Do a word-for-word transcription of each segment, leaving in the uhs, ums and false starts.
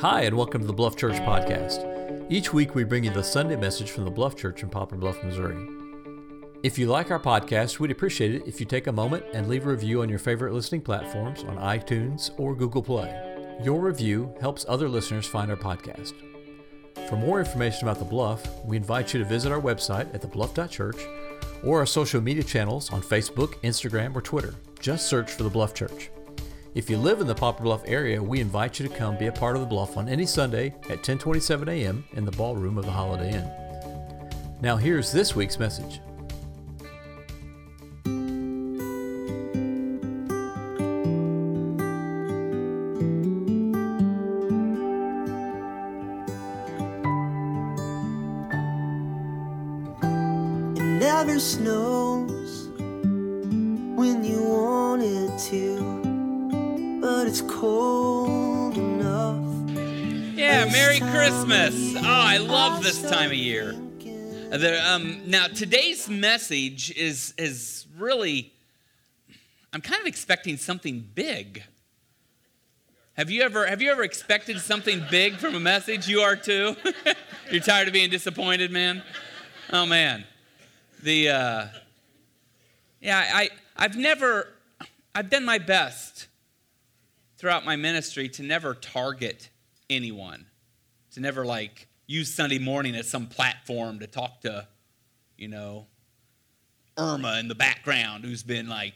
Hi, and welcome to the Bluff Church Podcast. Each week we bring you the Sunday message from the Bluff Church in Poplar Bluff, Missouri. If you like our podcast, we'd appreciate it if you take a moment and leave a review on your favorite listening platforms on iTunes or Google Play. Your review helps other listeners find our podcast. For more information about the Bluff, we invite you to visit our website at the bluff dot church or our social media channels on Facebook, Instagram, or Twitter. Just search for the Bluff Church. If you live in the Poplar Bluff area, we invite you to come be a part of the Bluff on any Sunday at ten twenty-seven a.m. in the ballroom of the Holiday Inn. Now here's this week's message. It never snows when you want it to. But it's cold enough. Yeah, Merry Christmas. Oh, I love this time of year. There, um, now, today's message is is really, I'm kind of expecting something big. Have you ever have you ever expected something big from a message? You are too? You're tired of being disappointed, man? Oh, man. The, uh, yeah, I I've never, I've done my best throughout my ministry to never target anyone, to never like use Sunday morning as some platform to talk to, you know, Irma in the background who's been like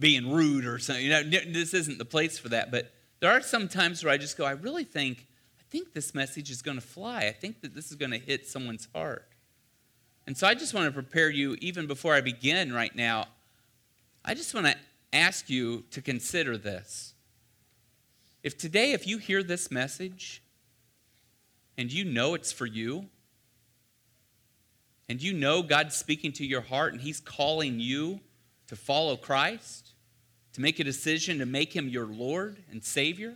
being rude or something. You know, this isn't the place for that. But there are some times where I just go, I really think, I think this message is going to fly. I think that this is going to hit someone's heart. And so I just want to prepare you, even before I begin right now, I just want to ask you to consider this. If today, if you hear this message, and you know it's for you, and you know God's speaking to your heart, and He's calling you to follow Christ, to make a decision to make Him your Lord and Savior,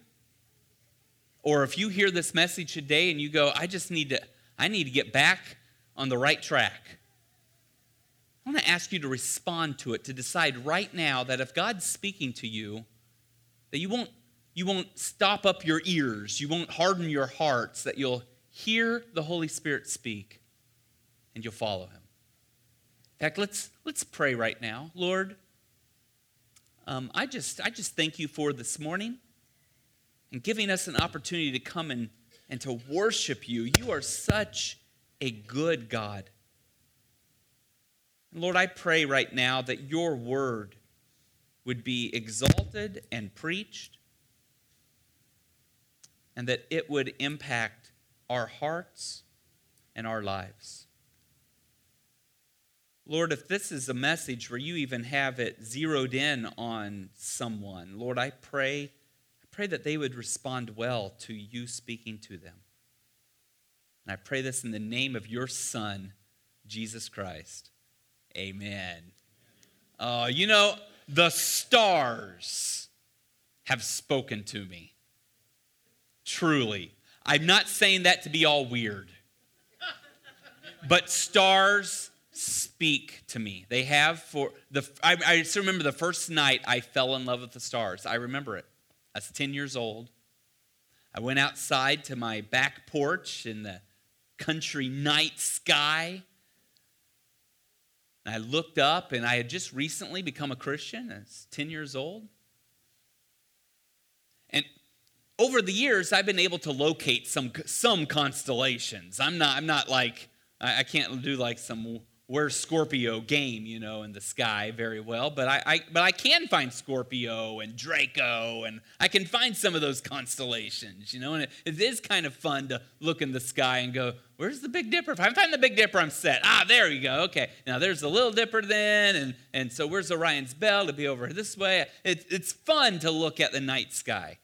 or if you hear this message today and you go, I just need to, I need to get back on the right track, I want to ask you to respond to it, to decide right now that if God's speaking to you, that you won't You won't stop up your ears. You won't harden your hearts, that you'll hear the Holy Spirit speak and you'll follow Him. In fact, let's let's pray right now. Lord, um, I just I just thank you for this morning and giving us an opportunity to come and, and to worship you. You are such a good God. And Lord, I pray right now that your word would be exalted and preached, and that it would impact our hearts and our lives. Lord, if this is a message where you even have it zeroed in on someone, Lord, I pray, I pray that they would respond well to you speaking to them. And I pray this in the name of your Son, Jesus Christ. Amen. Oh, you know, the stars have spoken to me. Truly. I'm not saying that to be all weird. But stars speak to me. They have for the. I, I still remember the first night I fell in love with the stars. I remember it. I was ten years old. I went outside to my back porch in the country night sky. And I looked up, and I had just recently become a Christian. I was ten years old. And over the years, I've been able to locate some some constellations. I'm not I'm not like, I can't do like some where's Scorpio game, you know, in the sky very well. But I, I but I can find Scorpio and Draco, and I can find some of those constellations, you know. And it, it is kind of fun to look in the sky and go, where's the Big Dipper? If I find the Big Dipper, I'm set. Ah, there we go. Okay, now there's the Little Dipper then, and and so where's Orion's Belt? It'll be over this way. It, it's fun to look at the night sky.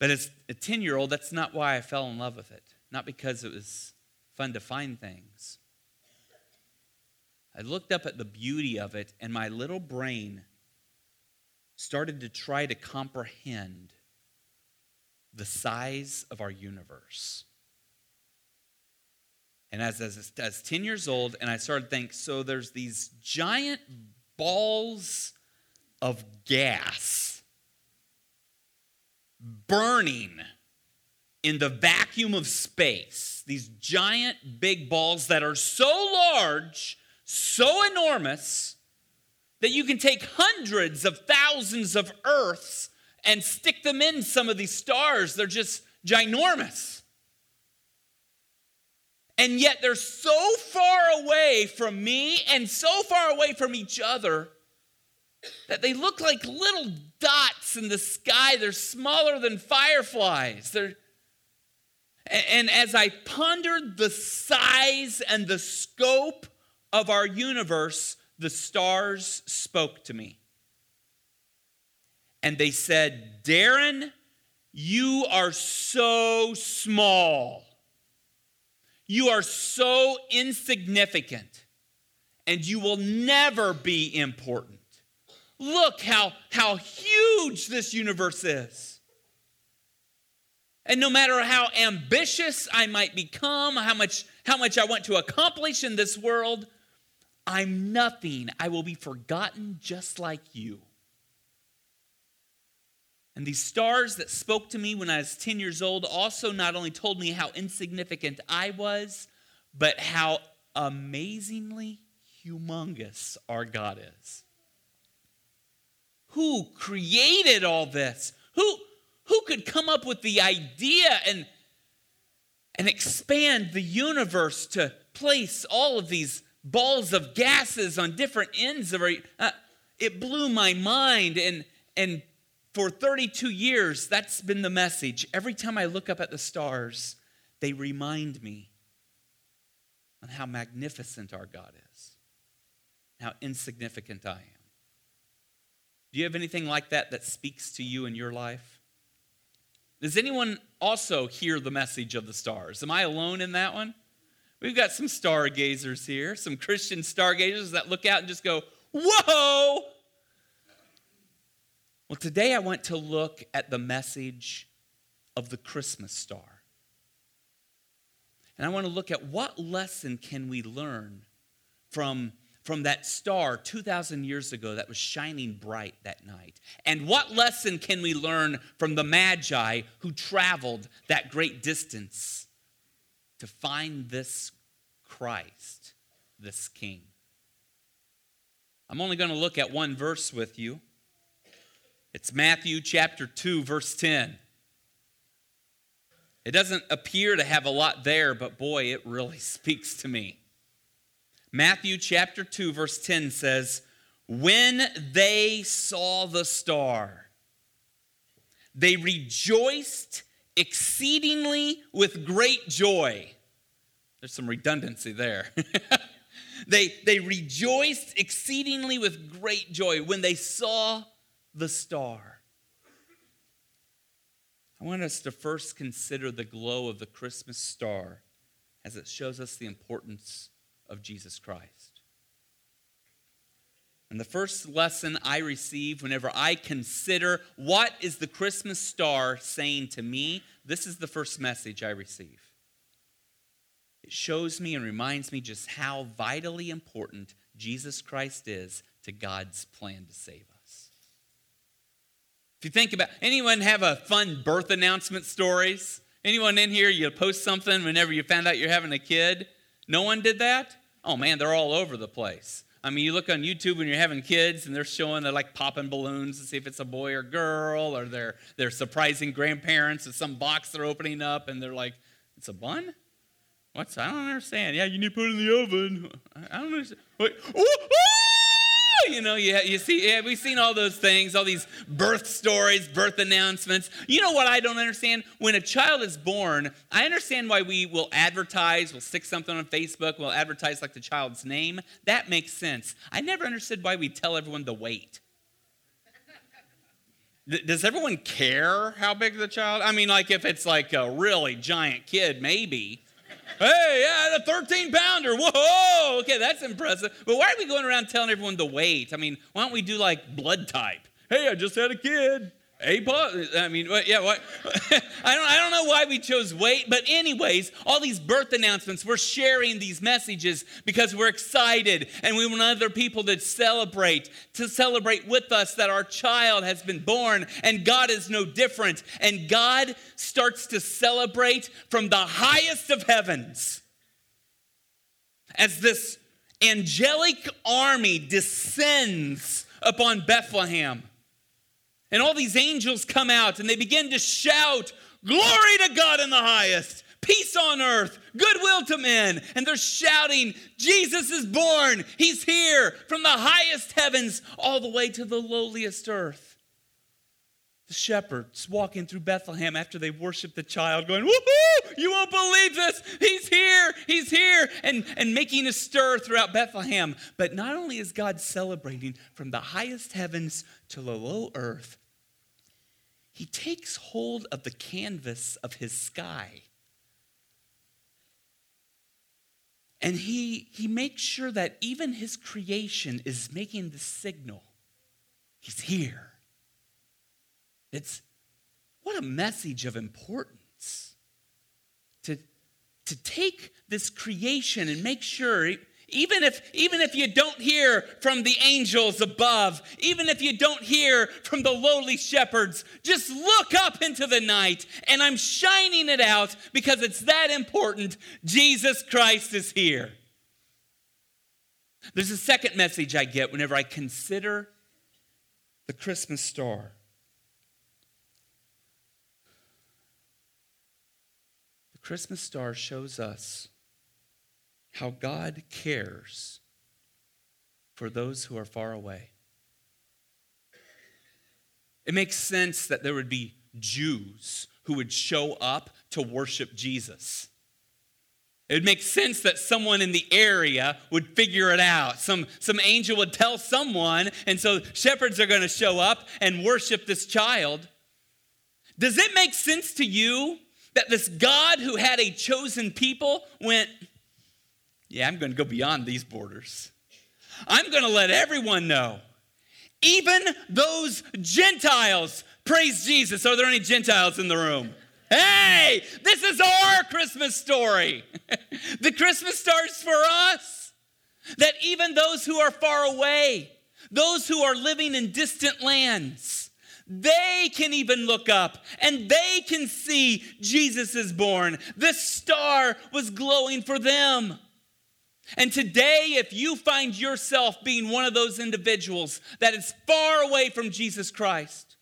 But as a ten-year-old, that's not why I fell in love with it. Not because it was fun to find things. I looked up at the beauty of it, and my little brain started to try to comprehend the size of our universe. And as as, as ten years old, and I started thinking, so there's these giant balls of gas burning in the vacuum of space. These giant big balls that are so large, so enormous, that you can take hundreds of thousands of Earths and stick them in some of these stars. They're just ginormous. And yet they're so far away from me and so far away from each other that they look like little dots in the sky. They're smaller than fireflies. They're... And as I pondered the size and the scope of our universe, the stars spoke to me. And they said, "Darren, you are so small. You are so insignificant, and you will never be important. Look how, how huge this universe is. And no matter how ambitious I might become, how much, how much I want to accomplish in this world, I'm nothing. I will be forgotten just like you." And these stars that spoke to me when I was ten years old also not only told me how insignificant I was, but how amazingly humongous our God is. Who created all this? Who, who could come up with the idea and, and expand the universe to place all of these balls of gases on different ends of it? Uh, it blew my mind, and and for thirty-two years, that's been the message. Every time I look up at the stars, they remind me on how magnificent our God is, how insignificant I am. Do you have anything like that that speaks to you in your life? Does anyone also hear the message of the stars? Am I alone in that one? We've got some stargazers here, some Christian stargazers that look out and just go, "Whoa!" Well, today I want to look at the message of the Christmas star. And I want to look at what lesson can we learn from, from that star two thousand years ago that was shining bright that night. And what lesson can we learn from the Magi who traveled that great distance to find this Christ, this King? I'm only going to look at one verse with you. It's Matthew chapter two, verse ten. It doesn't appear to have a lot there, but boy, it really speaks to me. Matthew chapter two, verse ten says, "When they saw the star, they rejoiced exceedingly with great joy." There's some redundancy there. They, they rejoiced exceedingly with great joy when they saw the star. I want us to first consider the glow of the Christmas star as it shows us the importance of Jesus Christ. And the first lesson I receive whenever I consider what is the Christmas star saying to me, this is the first message I receive. It shows me and reminds me just how vitally important Jesus Christ is to God's plan to save us. If you think about, anyone have a fun birth announcement stories? Anyone in here, you post something whenever you found out you're having a kid? No one did that? Oh man, they're all over the place. I mean, you look on YouTube when you're having kids and they're showing, they're like popping balloons to see if it's a boy or girl, or they're, they're surprising grandparents with some box they're opening up and they're like, "It's a bun? What's, I don't understand. Yeah, you need to put it in the oven. I don't understand. Wait, oh, oh! You know, you, you see, yeah, we've seen all those things, all these birth stories, birth announcements. You know what I don't understand? When a child is born, I understand why we will advertise, we'll stick something on Facebook, we'll advertise like the child's name. That makes sense. I never understood why we tell everyone to wait. Does everyone care how big the child? I mean, like if it's like a really giant kid, maybe. Hey, yeah, the thirteen pounder. Whoa, okay, that's impressive. But why are we going around telling everyone to wait? I mean, why don't we do like blood type? Hey, I just had a kid. A plus. I mean, yeah. What? I don't. I don't know why we chose wait, but anyways, all these birth announcements. We're sharing these messages because we're excited, and we want other people to celebrate, to celebrate with us that our child has been born, and God is no different. And God starts to celebrate from the highest of heavens as this angelic army descends upon Bethlehem. And all these angels come out and they begin to shout, "Glory to God in the highest, peace on earth, goodwill to men." And they're shouting, "Jesus is born, he's here," from the highest heavens all the way to the lowliest earth. The shepherds walking through Bethlehem after they worship the child, going, "Woohoo, you won't believe this, he's here, he's here," and, and making a stir throughout Bethlehem. But not only is God celebrating from the highest heavens to the low earth, he takes hold of the canvas of his sky. And he, he makes sure that even his creation is making the signal. He's here. It's what a message of importance to, to take this creation and make sure it, Even if, even if you don't hear from the angels above, even if you don't hear from the lowly shepherds, just look up into the night, and I'm shining it out because it's that important. Jesus Christ is here. There's a second message I get whenever I consider the Christmas star. The Christmas star shows us how God cares for those who are far away. It makes sense that there would be Jews who would show up to worship Jesus. It would make sense that someone in the area would figure it out. Some, some angel would tell someone, and so shepherds are going to show up and worship this child. Does it make sense to you that this God who had a chosen people went, "Yeah, I'm going to go beyond these borders. I'm going to let everyone know. Even those Gentiles praise Jesus." Are there any Gentiles in the room? Hey, this is our Christmas story. The Christmas starts for us. That even those who are far away, those who are living in distant lands, they can even look up and they can see Jesus is born. This star was glowing for them. And today, if you find yourself being one of those individuals that is far away from Jesus Christ,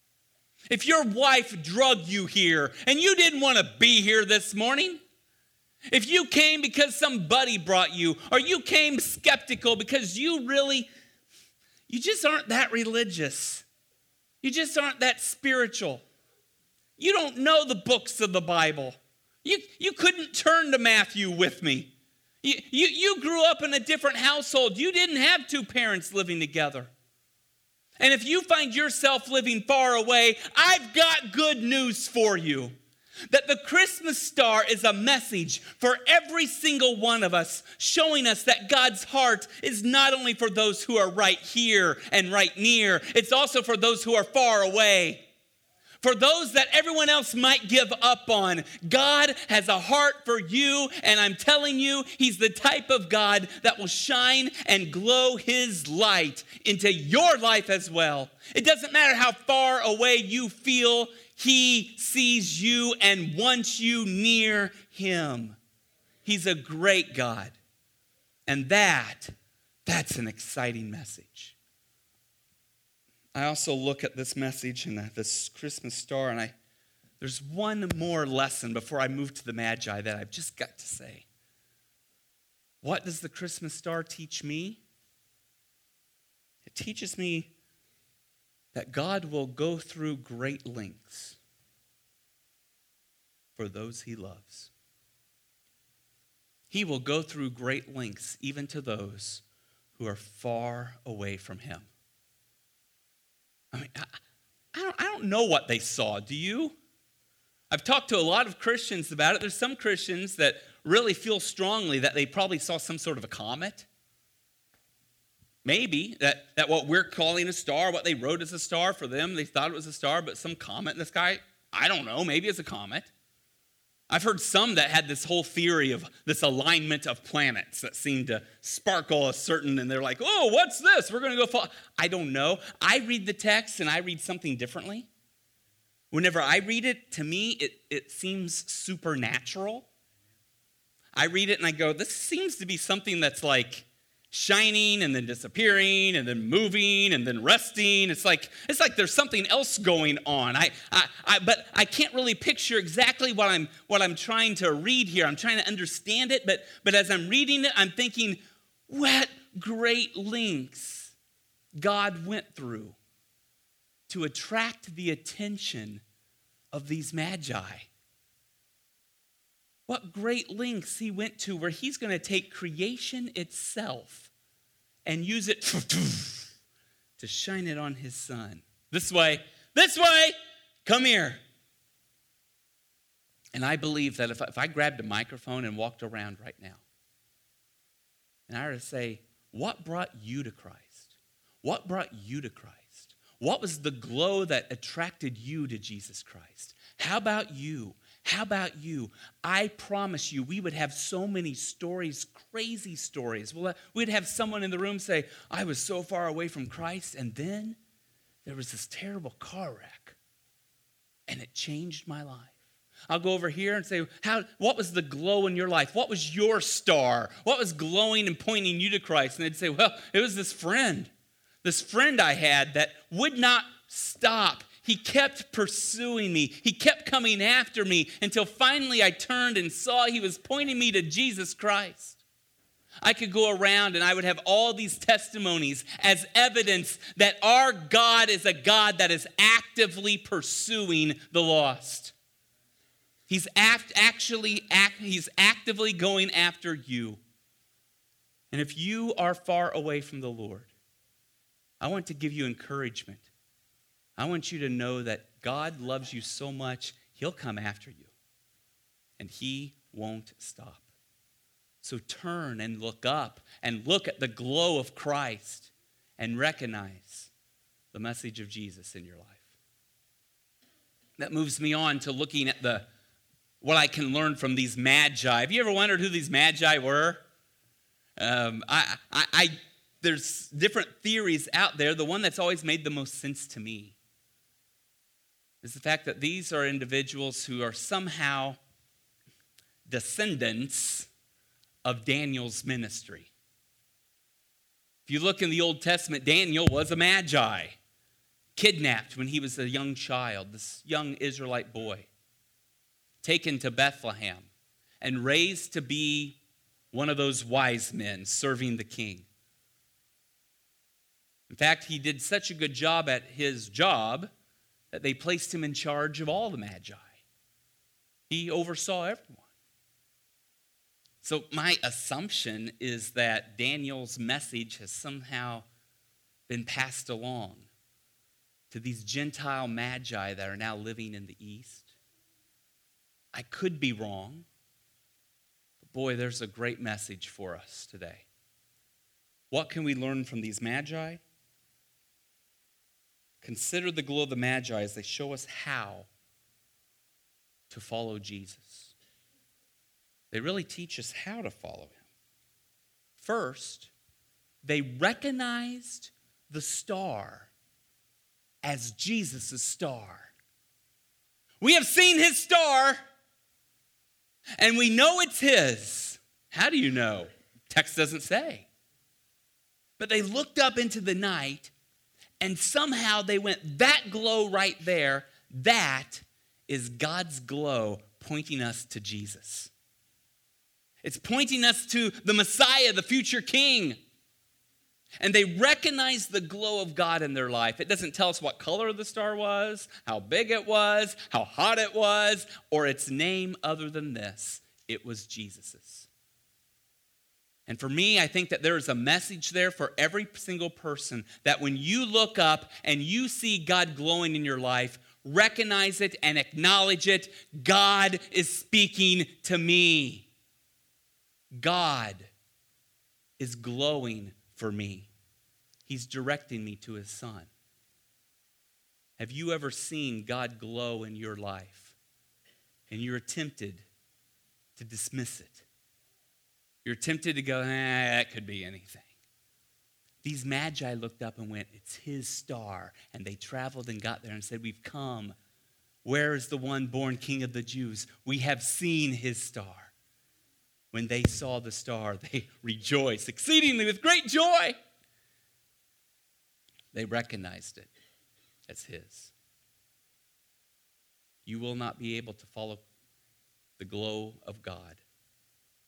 if your wife drug you here and you didn't want to be here this morning, if you came because somebody brought you, or you came skeptical because you really, you just aren't that religious. You just aren't that spiritual. You don't know the books of the Bible. You, you couldn't turn to Matthew with me. You, you, you grew up in a different household. You didn't have two parents living together. And if you find yourself living far away, I've got good news for you. That the Christmas star is a message for every single one of us, showing us that God's heart is not only for those who are right here and right near, it's also for those who are far away. For those that everyone else might give up on, God has a heart for you, and I'm telling you, he's the type of God that will shine and glow his light into your life as well. It doesn't matter how far away you feel, he sees you and wants you near him. He's a great God. And that, that's an exciting message. I also look at this message and this Christmas star, and I there's one more lesson before I move to the Magi that I've just got to say. What does the Christmas star teach me? It teaches me that God will go through great lengths for those he loves. He will go through great lengths even to those who are far away from him. I mean, I, I, don't, I don't know what they saw, do you? I've talked to a lot of Christians about it. There's some Christians that really feel strongly that they probably saw some sort of a comet. Maybe that, that what we're calling a star, what they wrote as a star, for them, they thought it was a star, but some comet in the sky, I don't know, maybe it's a comet. I've heard some that had this whole theory of this alignment of planets that seemed to sparkle a certain, and they're like, oh, what's this? We're going to go fall. I don't know. I read the text and I read something differently. Whenever I read it, to me, it, it seems supernatural. I read it and I go, this seems to be something that's like shining and then disappearing and then moving and then resting. It's like it's like there's something else going on. I, I, I but I can't really picture exactly what I'm what I'm trying to read here. I'm trying to understand it, but but as I'm reading it, I'm thinking, what great lengths God went through to attract the attention of these magi. What great lengths he went to where he's going to take creation itself and use it to shine it on his son. This way, this way, come here. And I believe that if I, if I grabbed a microphone and walked around right now, and I were to say, what brought you to Christ? What brought you to Christ? What was the glow that attracted you to Jesus Christ? How about you? How about you? I promise you, we would have so many stories, crazy stories. We'd have someone in the room say, I was so far away from Christ, and then there was this terrible car wreck, and it changed my life. I'll go over here and say, "How? What was the glow in your life? What was your star? What was glowing and pointing you to Christ?" And they'd say, well, it was this friend, this friend I had that would not stop. He kept pursuing me. He kept coming after me until finally I turned and saw he was pointing me to Jesus Christ. I could go around and I would have all these testimonies as evidence that our God is a God that is actively pursuing the lost. He's act, actually act, he's actively going after you. And if you are far away from the Lord, I want to give you encouragement. I want you to know that God loves you so much, he'll come after you, and he won't stop. So turn and look up and look at the glow of Christ and recognize the message of Jesus in your life. That moves me on to looking at the what I can learn from these magi. Have you ever wondered who these magi were? Um, I, I, I there's different theories out there. The one that's always made the most sense to me is the fact that these are individuals who are somehow descendants of Daniel's ministry. If you look in the Old Testament, Daniel was a magi, kidnapped when he was a young child, this young Israelite boy, taken to Bethlehem and raised to be one of those wise men serving the king. In fact, he did such a good job at his job that they placed him in charge of all the magi. He oversaw everyone. So my assumption is that Daniel's message has somehow been passed along to these Gentile magi that are now living in the East. I could be wrong, but boy, there's a great message for us today. What can we learn from these magi? Consider the glow of the Magi as they show us how to follow Jesus. They really teach us how to follow him. First, they recognized the star as Jesus' star. We have seen his star, and we know it's his. How do you know? Text doesn't say. But they looked up into the night, and somehow they went, that glow right there, that is God's glow pointing us to Jesus. It's pointing us to the Messiah, the future king. And they recognize the glow of God in their life. It doesn't tell us what color the star was, how big it was, how hot it was, or its name other than this. It was Jesus's. And for me, I think that there is a message there for every single person that when you look up and you see God glowing in your life, recognize it and acknowledge it. God is speaking to me. God is glowing for me. He's directing me to his son. Have you ever seen God glow in your life and you're tempted to dismiss it? You're tempted to go, eh, that could be anything. These Magi looked up and went, it's his star. And they traveled and got there and said, we've come. Where is the one born King of the Jews? We have seen his star. When they saw the star, they rejoiced exceedingly with great joy. They recognized it as his. You will not be able to follow the glow of God,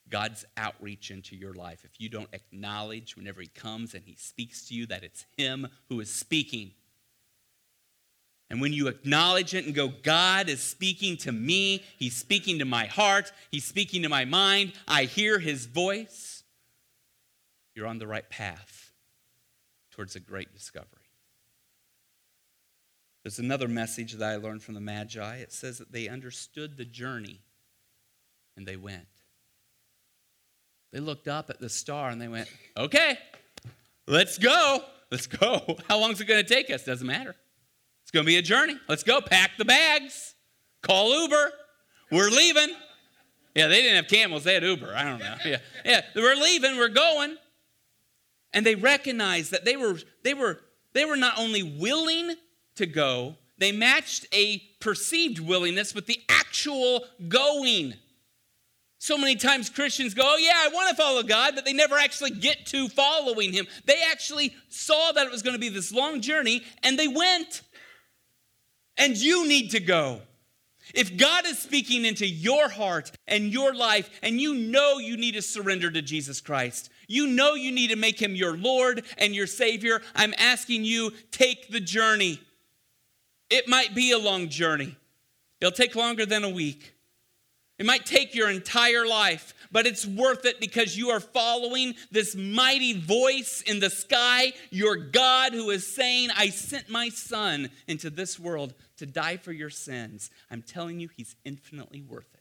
God's outreach into your life, if you don't acknowledge whenever he comes and he speaks to you that it's him who is speaking. And when you acknowledge it and go, God is speaking to me, he's speaking to my heart, he's speaking to my mind, I hear his voice, you're on the right path towards a great discovery. There's another message that I learned from the Magi. It says that they understood the journey and they went. They looked up at the star and they went, okay, let's go. Let's go. How long is it going to take us? Doesn't matter. It's going to be a journey. Let's go. Pack the bags. Call Uber. We're leaving. Yeah, they didn't have camels. They had Uber. I don't know. Yeah, yeah. We're leaving. We're going. And they recognized that they were, they were, they were not only willing to go, they matched a perceived willingness with the actual going. So many times Christians go, oh yeah, I want to follow God, but they never actually get to following him. They actually saw that it was going to be this long journey, and they went. And you need to go. If God is speaking into your heart and your life, and you know you need to surrender to Jesus Christ, you know you need to make him your Lord and your Savior, I'm asking you, take the journey. It might be a long journey. It'll take longer than a week. It might take your entire life, but it's worth it because you are following this mighty voice in the sky, your God who is saying, I sent my son into this world to die for your sins. I'm telling you, he's infinitely worth it.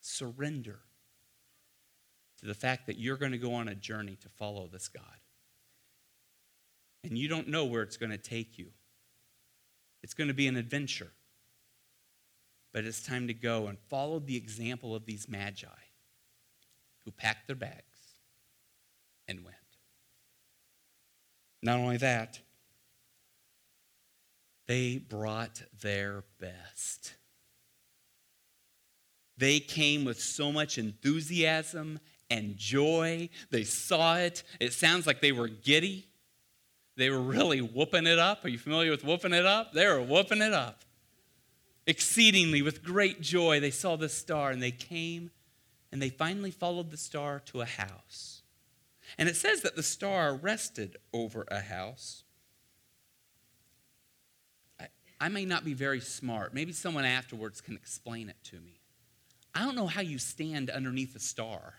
Surrender to the fact that you're going to go on a journey to follow this God. And you don't know where it's going to take you. It's going to be an adventure. But it's time to go and follow the example of these Magi who packed their bags and went. Not only that, they brought their best. They came with so much enthusiasm and joy. They saw it. It sounds like they were giddy. They were really whooping it up. Are you familiar with whooping it up? They were whooping it up. Exceedingly, with great joy, they saw the star, and they came, and they finally followed the star to a house. And it says that the star rested over a house. I, I may not be very smart. Maybe someone afterwards can explain it to me. I don't know how you stand underneath a star.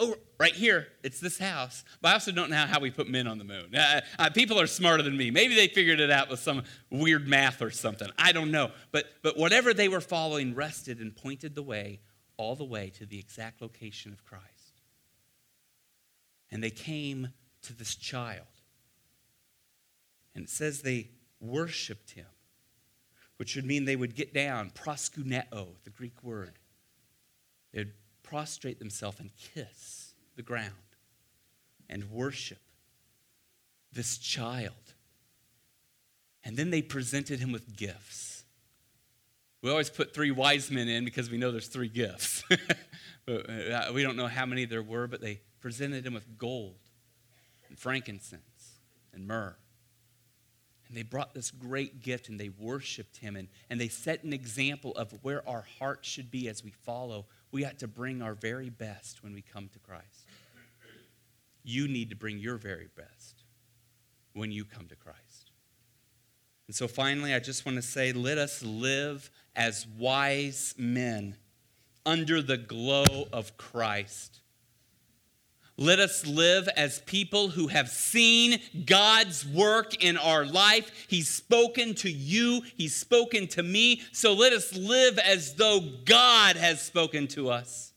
Oh, right here, it's this house. But I also don't know how we put men on the moon. Uh, uh, people are smarter than me. Maybe they figured it out with some weird math or something. I don't know. But but whatever they were following rested and pointed the way, all the way to the exact location of Christ. And they came to this child. And it says they worshiped him, which would mean they would get down, proskuneo, the Greek word. They would prostrate themselves and kiss the ground and worship this child. And then they presented him with gifts. We always put three wise men in because we know there's three gifts. But we don't know how many there were, but they presented him with gold and frankincense and myrrh. And they brought this great gift and they worshiped him, and, and they set an example of where our heart should be as we follow. We ought to bring our very best when we come to Christ. You need to bring your very best when you come to Christ. And so finally, I just want to say, let us live as wise men under the glow of Christ. Let us live as people who have seen God's work in our life. He's spoken to you. He's spoken to me. So let us live as though God has spoken to us.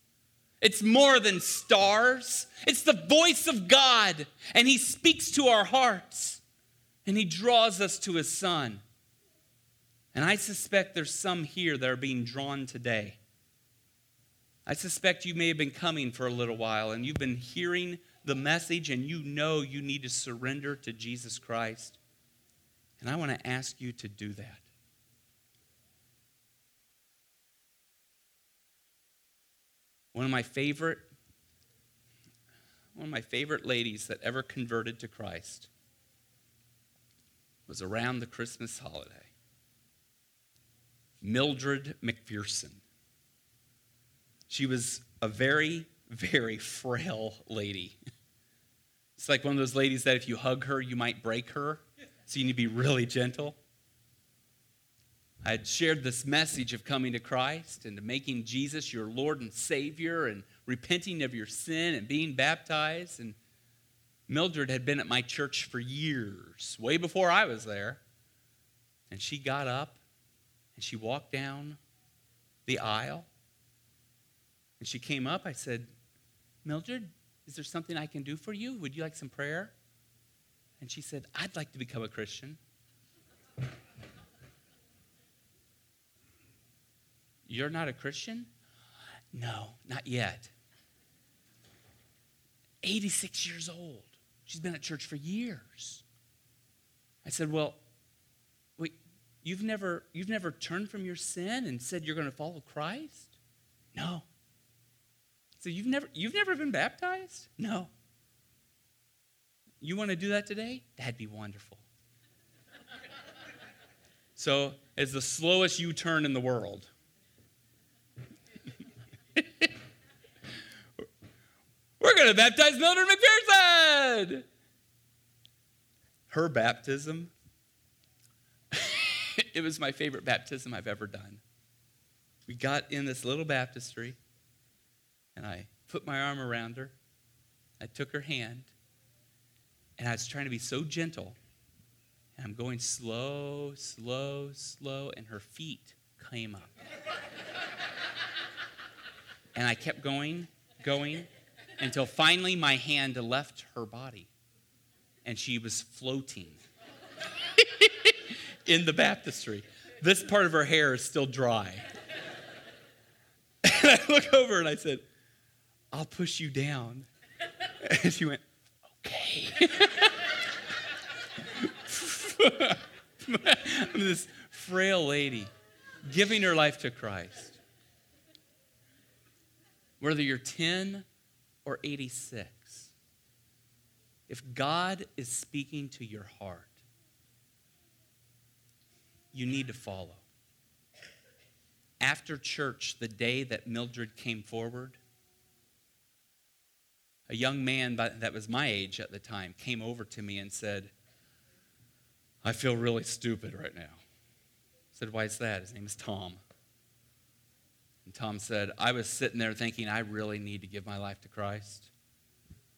It's more than stars. It's the voice of God, and he speaks to our hearts, and he draws us to his son. And I suspect there's some here that are being drawn today. I suspect you may have been coming for a little while, and you've been hearing the message, and you know you need to surrender to Jesus Christ. And I want to ask you to do that. One of my favorite, one of my favorite ladies that ever converted to Christ was around the Christmas holiday. Mildred McPherson. She was a very, very frail lady. It's like one of those ladies that if you hug her, you might break her. So you need to be really gentle. I had shared this message of coming to Christ and to making Jesus your Lord and Savior and repenting of your sin and being baptized. And Mildred had been at my church for years, way before I was there. And she got up and she walked down the aisle. And she came up. I said, "Mildred, is there something I can do for you? Would you like some prayer?" And she said, "I'd like to become a Christian." "You're not a Christian?" "No, not yet." eighty-six years old. She's been at church for years. I said, "Well, wait, you've never, you've never turned from your sin and said you're going to follow Christ?" "No." "So you've never, you've never been baptized?" "No." "You want to do that today?" "That'd be wonderful." So it's the slowest U-turn in the world. We're going to baptize Mildred McPherson. Her baptism, it was my favorite baptism I've ever done. We got in this little baptistry, and I put my arm around her. I took her hand, and I was trying to be so gentle. And I'm going slow, slow, slow, and her feet came up. And I kept going, going, until finally my hand left her body. And she was floating in the baptistry. This part of her hair is still dry. And I look over and I said, "I'll push you down." And she went, "Okay." I'm this frail lady giving her life to Christ. Whether you're ten or eighty-six, if God is speaking to your heart, you need to follow. After church, the day that Mildred came forward, a young man that was my age at the time came over to me and said, "I feel really stupid right now." I said, "Why is that?" His name is Tom. And Tom said, "I was sitting there thinking I really need to give my life to Christ.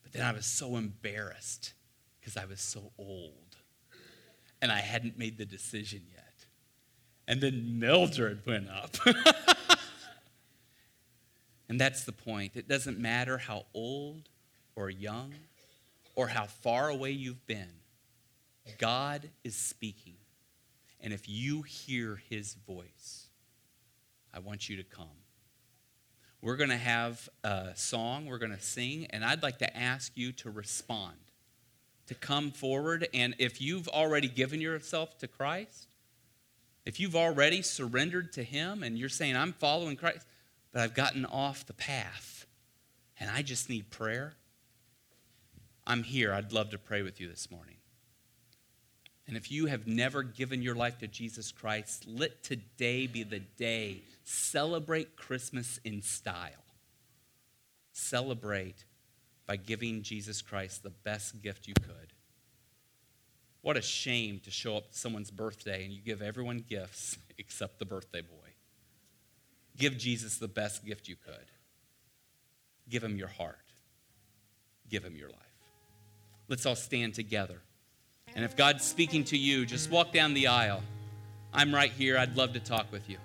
But then I was so embarrassed because I was so old and I hadn't made the decision yet." And then Mildred went up. And that's the point. It doesn't matter how old or young or how far away you've been. God is speaking. And if you hear his voice, I want you to come. We're going to have a song we're going to sing, and I'd like to ask you to respond, to come forward. And if you've already given yourself to Christ, if you've already surrendered to him and you're saying, "I'm following Christ, but I've gotten off the path and I just need prayer," I'm here. I'd love to pray with you this morning. And if you have never given your life to Jesus Christ, let today be the day. Celebrate Christmas in style. Celebrate by giving Jesus Christ the best gift you could. What a shame to show up to someone's birthday and you give everyone gifts except the birthday boy. Give Jesus the best gift you could. Give him your heart. Give him your life. Let's all stand together. And if God's speaking to you, just walk down the aisle. I'm right here. I'd love to talk with you.